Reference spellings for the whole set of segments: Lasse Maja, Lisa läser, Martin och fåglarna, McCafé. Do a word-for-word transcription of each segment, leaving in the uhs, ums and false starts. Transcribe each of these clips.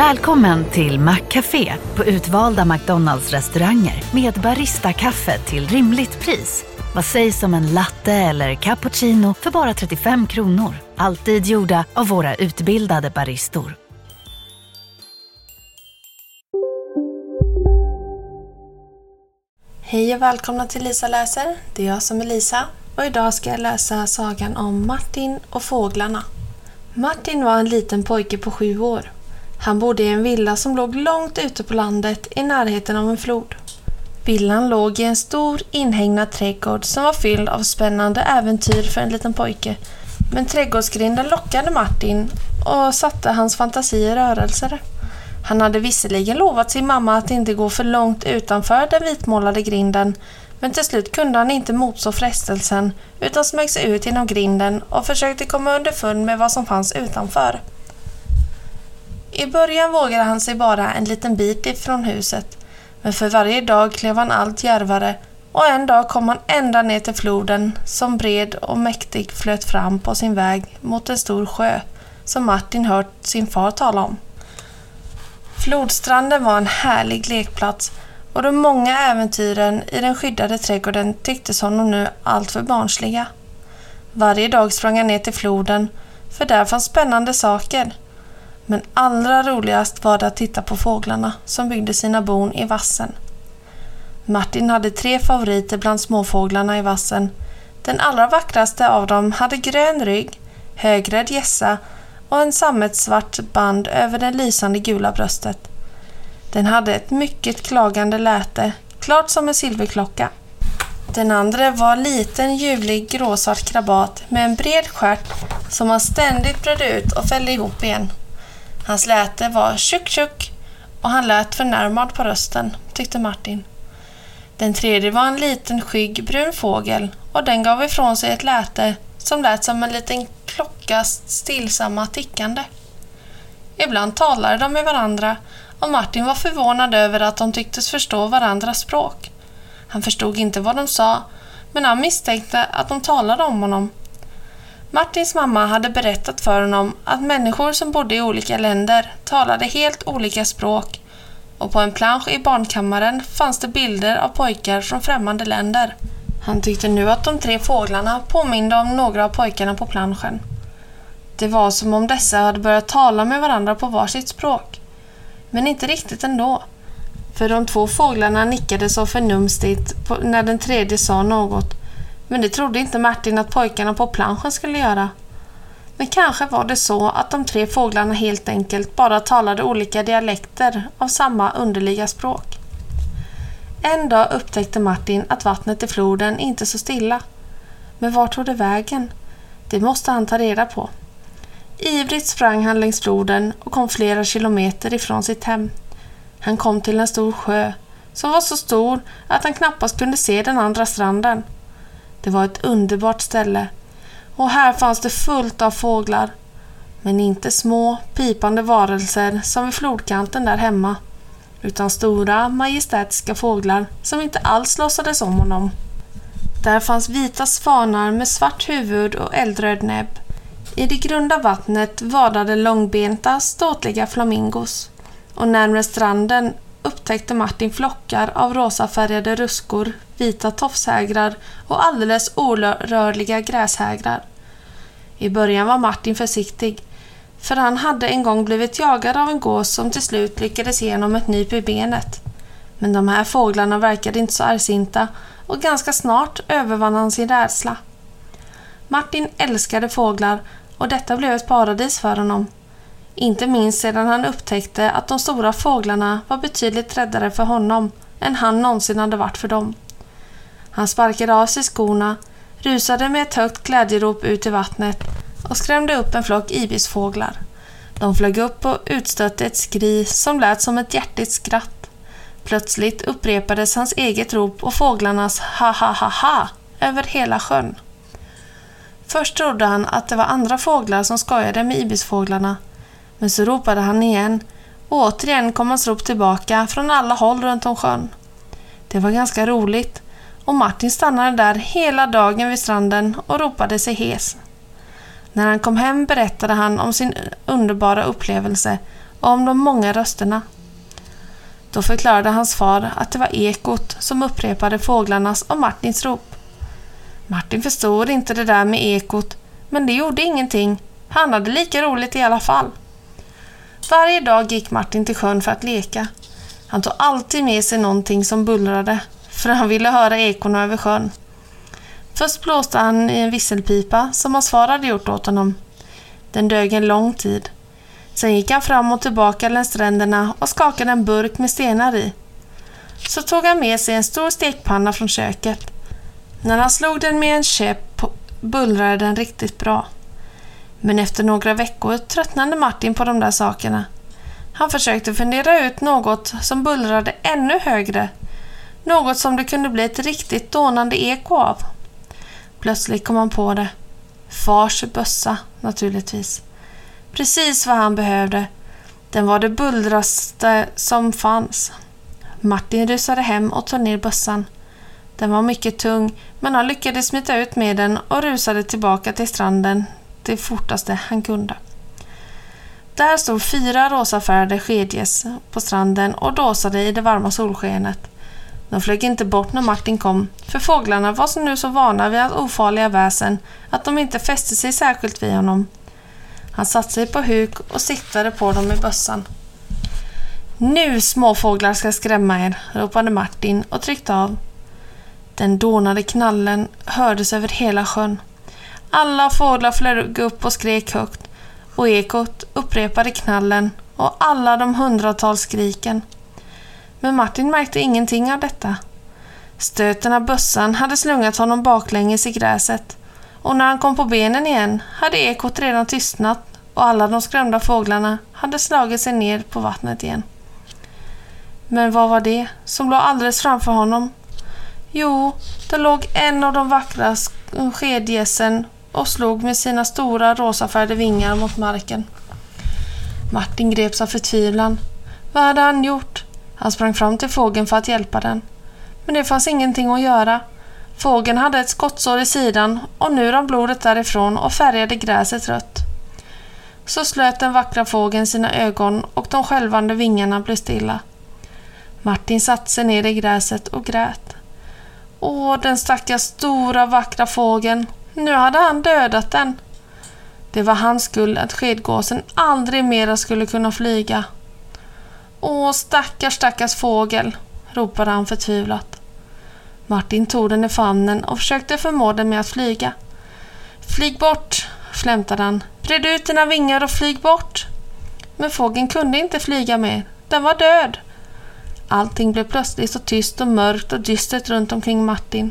Välkommen till McCafé på utvalda McDonalds restauranger med barista-kaffe till rimligt pris. Vad sägs om en latte eller cappuccino för bara trettiofem kronor? Alltid gjorda av våra utbildade baristor. Hej och välkomna till Lisa läser. Det är jag som är Lisa och idag ska jag läsa sagan om Martin och fåglarna. Martin var en liten pojke på sju år. Han bodde i en villa som låg långt ute på landet i närheten av en flod. Villan låg i en stor inhägnad trädgård som var fylld av spännande äventyr för en liten pojke. Men trädgårdsgrinden lockade Martin och satte hans fantasi i rörelse. Han hade visserligen lovat sin mamma att inte gå för långt utanför den vitmålade grinden, men till slut kunde han inte motstå frestelsen utan smög sig ut genom grinden och försökte komma underfund med vad som fanns utanför. I början vågade han sig bara en liten bit ifrån huset, men för varje dag klev han allt djärvare och en dag kom han ända ner till floden som bred och mäktig flöt fram på sin väg mot en stor sjö som Martin hört sin far tala om. Flodstranden var en härlig lekplats och de många äventyren i den skyddade trädgården tycktes honom nu allt för barnsliga. Varje dag sprang han ner till floden för där fanns spännande saker. Men allra roligast var det att titta på fåglarna som byggde sina bon i vassen. Martin hade tre favoriter bland småfåglarna i vassen. Den allra vackraste av dem hade grön rygg, högröd gässa och en sammetsvart band över det lysande gula bröstet. Den hade ett mycket klagande läte, klart som en silverklocka. Den andra var liten, ljuvlig, gråsvart krabat med en bred stjärt som han ständigt bröt ut och fällde ihop igen. Hans läte var tjuck tjuck och han lät förnärmad på rösten, tyckte Martin. Den tredje var en liten skygg brun fågel och den gav ifrån sig ett läte som lät som en liten klockas stillsamma tickande. Ibland talade de med varandra och Martin var förvånad över att de tycktes förstå varandras språk. Han förstod inte vad de sa, men han misstänkte att de talade om honom. Martins mamma hade berättat för honom att människor som bodde i olika länder talade helt olika språk och på en plansch i barnkammaren fanns det bilder av pojkar från främmande länder. Han tyckte nu att de tre fåglarna påminde om några av pojkarna på planschen. Det var som om dessa hade börjat tala med varandra på varsitt språk. Men inte riktigt ändå. För de två fåglarna nickade så förnumstigt när den tredje sa något. Men det trodde inte Martin att pojkarna på planschen skulle göra. Men kanske var det så att de tre fåglarna helt enkelt bara talade olika dialekter av samma underliga språk. En dag upptäckte Martin att vattnet i floden inte så stilla. Men vart tog det vägen? Det måste han ta reda på. Ivrigt sprang han längs floden och kom flera kilometer ifrån sitt hem. Han kom till en stor sjö som var så stor att han knappast kunde se den andra stranden. Det var ett underbart ställe och här fanns det fullt av fåglar, men inte små pipande varelser som vid flodkanten där hemma, utan stora majestätiska fåglar som inte alls låtsades om honom. Där fanns vita svanar med svart huvud och eldröd näbb. I det grunda vattnet vadade långbenta ståtliga flamingos och närmare stranden upptäckte Martin flockar av rosafärgade ruskor, vita tofshägrar och alldeles orörliga gräshägrar. I början var Martin försiktig, för han hade en gång blivit jagad av en gås som till slut lyckades genom ett nyp i benet. Men de här fåglarna verkade inte så argsinta och ganska snart övervann han sin rädsla. Martin älskade fåglar och detta blev ett paradis för honom. Inte minst sedan han upptäckte att de stora fåglarna var betydligt räddare för honom än han någonsin hade varit för dem. Han sparkade av sig skorna, rusade med ett högt glädjerop ut i vattnet och skrämde upp en flock ibisfåglar. De flög upp och utstötte ett skri som lät som ett hjärtligt skratt. Plötsligt upprepades hans eget rop och fåglarnas ha-ha-ha-ha över hela sjön. Först trodde han att det var andra fåglar som skojade med ibisfåglarna. Men så ropade han igen och återigen kom hans rop tillbaka från alla håll runt om sjön. Det var ganska roligt och Martin stannade där hela dagen vid stranden och ropade sig hes. När han kom hem berättade han om sin underbara upplevelse om de många rösterna. Då förklarade hans far att det var ekot som upprepade fåglarnas och Martins rop. Martin förstod inte det där med ekot, men det gjorde ingenting. Han hade lika roligt i alla fall. Varje dag gick Martin till sjön för att leka. Han tog alltid med sig någonting som bullrade, för han ville höra ekorna över sjön. Först blåste han i en visselpipa som hans far hade gjort åt honom. Den dög en lång tid. Sen gick han fram och tillbaka längs stränderna och skakade en burk med stenar i. Så tog han med sig en stor stekpanna från köket. När han slog den med en käpp bullrade den riktigt bra. Men efter några veckor tröttnade Martin på de där sakerna. Han försökte fundera ut något som bullrade ännu högre. Något som det kunde bli ett riktigt dånande eko av. Plötsligt kom han på det. Fars bössa, naturligtvis. Precis vad han behövde. Den var det bullraste som fanns. Martin rusade hem och tog ner bössan. Den var mycket tung, men han lyckades smita ut med den och rusade tillbaka till stranden det fortaste han kunde. Där stod fyra rosafärgade skedjes på stranden och dåsade i det varma solskenet. De flög inte bort när Martin kom, för fåglarna var nu så vana vid hans ofarliga väsen att de inte fäste sig särskilt vid honom. Han satte sig på huk och siktade på dem i bössan. Nu småfåglar ska skrämma er, ropade Martin och tryckte av. Den dånade knallen hördes över hela sjön. Alla fåglar flög upp och skrek högt, och ekot upprepade knallen och alla de hundratals skriken. Men Martin märkte ingenting av detta. Stöten av bössan hade slungat honom baklänges i gräset, och när han kom på benen igen hade ekot redan tystnat och alla de skrämda fåglarna hade slagit sig ner på vattnet igen. Men vad var det som låg alldeles framför honom? Jo, där låg en av de vackra skedgässen och slog med sina stora rosafärgade vingar mot marken. Martin greps av förtvivlan. Vad hade han gjort? Han sprang fram till fågeln för att hjälpa den. Men det fanns ingenting att göra. Fågeln hade ett skottsår i sidan och nu rann blodet därifrån och färgade gräset rött. Så slöt den vackra fågeln sina ögon och de skälvande vingarna blev stilla. Martin satte sig ner i gräset och grät. Åh, den stackars stora vackra fågeln. Nu hade han dödat den. Det var hans skull att skedgåsen aldrig mera skulle kunna flyga. Åh, stackars, stackars fågel, ropade han förtvivlat. Martin tog den i famnen och försökte förmå den med att flyga. Flyg bort, flämtade han. Bred ut dina vingar och flyg bort. Men fågeln kunde inte flyga mer. Den var död. Allting blev plötsligt så tyst och mörkt och dystert runt omkring Martin.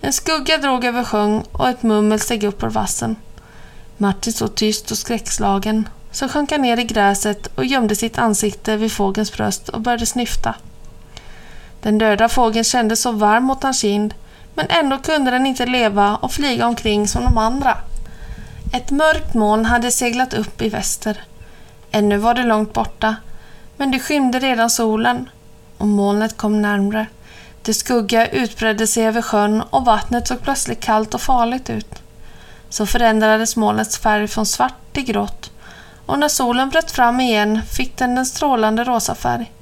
En skugga drog över sjön och ett mummel steg upp ur vassen. Martin stod tyst och skräckslagen, så sjönk han ner i gräset och gömde sitt ansikte vid fågens bröst och började snyfta. Den döda fågeln kändes så varm mot hans kind, men ändå kunde den inte leva och flyga omkring som de andra. Ett mörkt moln hade seglat upp i väster. Ännu var det långt borta, men det skymde redan solen, och molnet kom närmre. Det skugga utbredde sig över sjön och vattnet såg plötsligt kallt och farligt ut. Så förändrades molnets färg från svart till grått, och när solen bröt fram igen fick den den strålande rosa färg.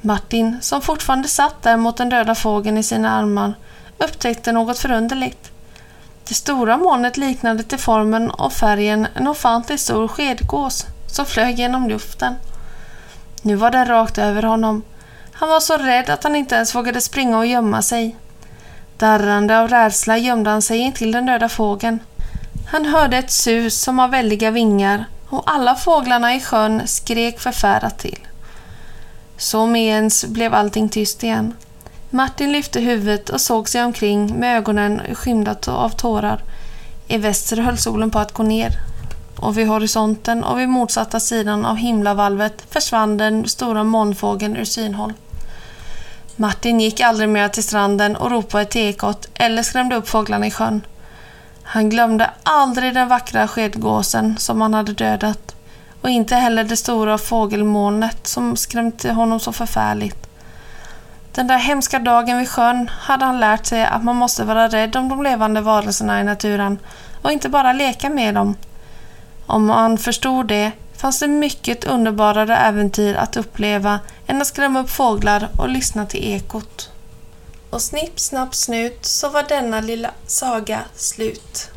Martin, som fortfarande satt där mot den döda fågeln i sina armar, upptäckte något förunderligt. Det stora molnet liknade till formen och färgen en ofantligt stor skedgås som flög genom luften. Nu var den rakt över honom. Han var så rädd att han inte ens vågade springa och gömma sig. Darrande av rädsla gömde han sig in till den döda fågeln. Han hörde ett sus som av väldiga vingar, och alla fåglarna i sjön skrek förfärat till. Så med ens blev allting tyst igen. Martin lyfte huvudet och såg sig omkring med ögonen skymda av tårar. I väster höll solen på att gå ner, och vid horisonten och vid motsatta sidan av himlavalvet försvann den stora molnfågeln ur synhåll. Martin gick aldrig mer till stranden och ropade till ekot eller skrämde upp fåglarna i sjön. Han glömde aldrig den vackra skedgåsen som han hade dödat, och inte heller det stora fågelmolnet som skrämde honom så förfärligt. Den där hemska dagen vid sjön hade han lärt sig att man måste vara rädd om de levande varelserna i naturen och inte bara leka med dem. Om han förstod det fanns det mycket underbarare äventyr att uppleva än att skrämma upp fåglar och lyssna till ekot. Och snipp, snapp, snut så var denna lilla saga slut.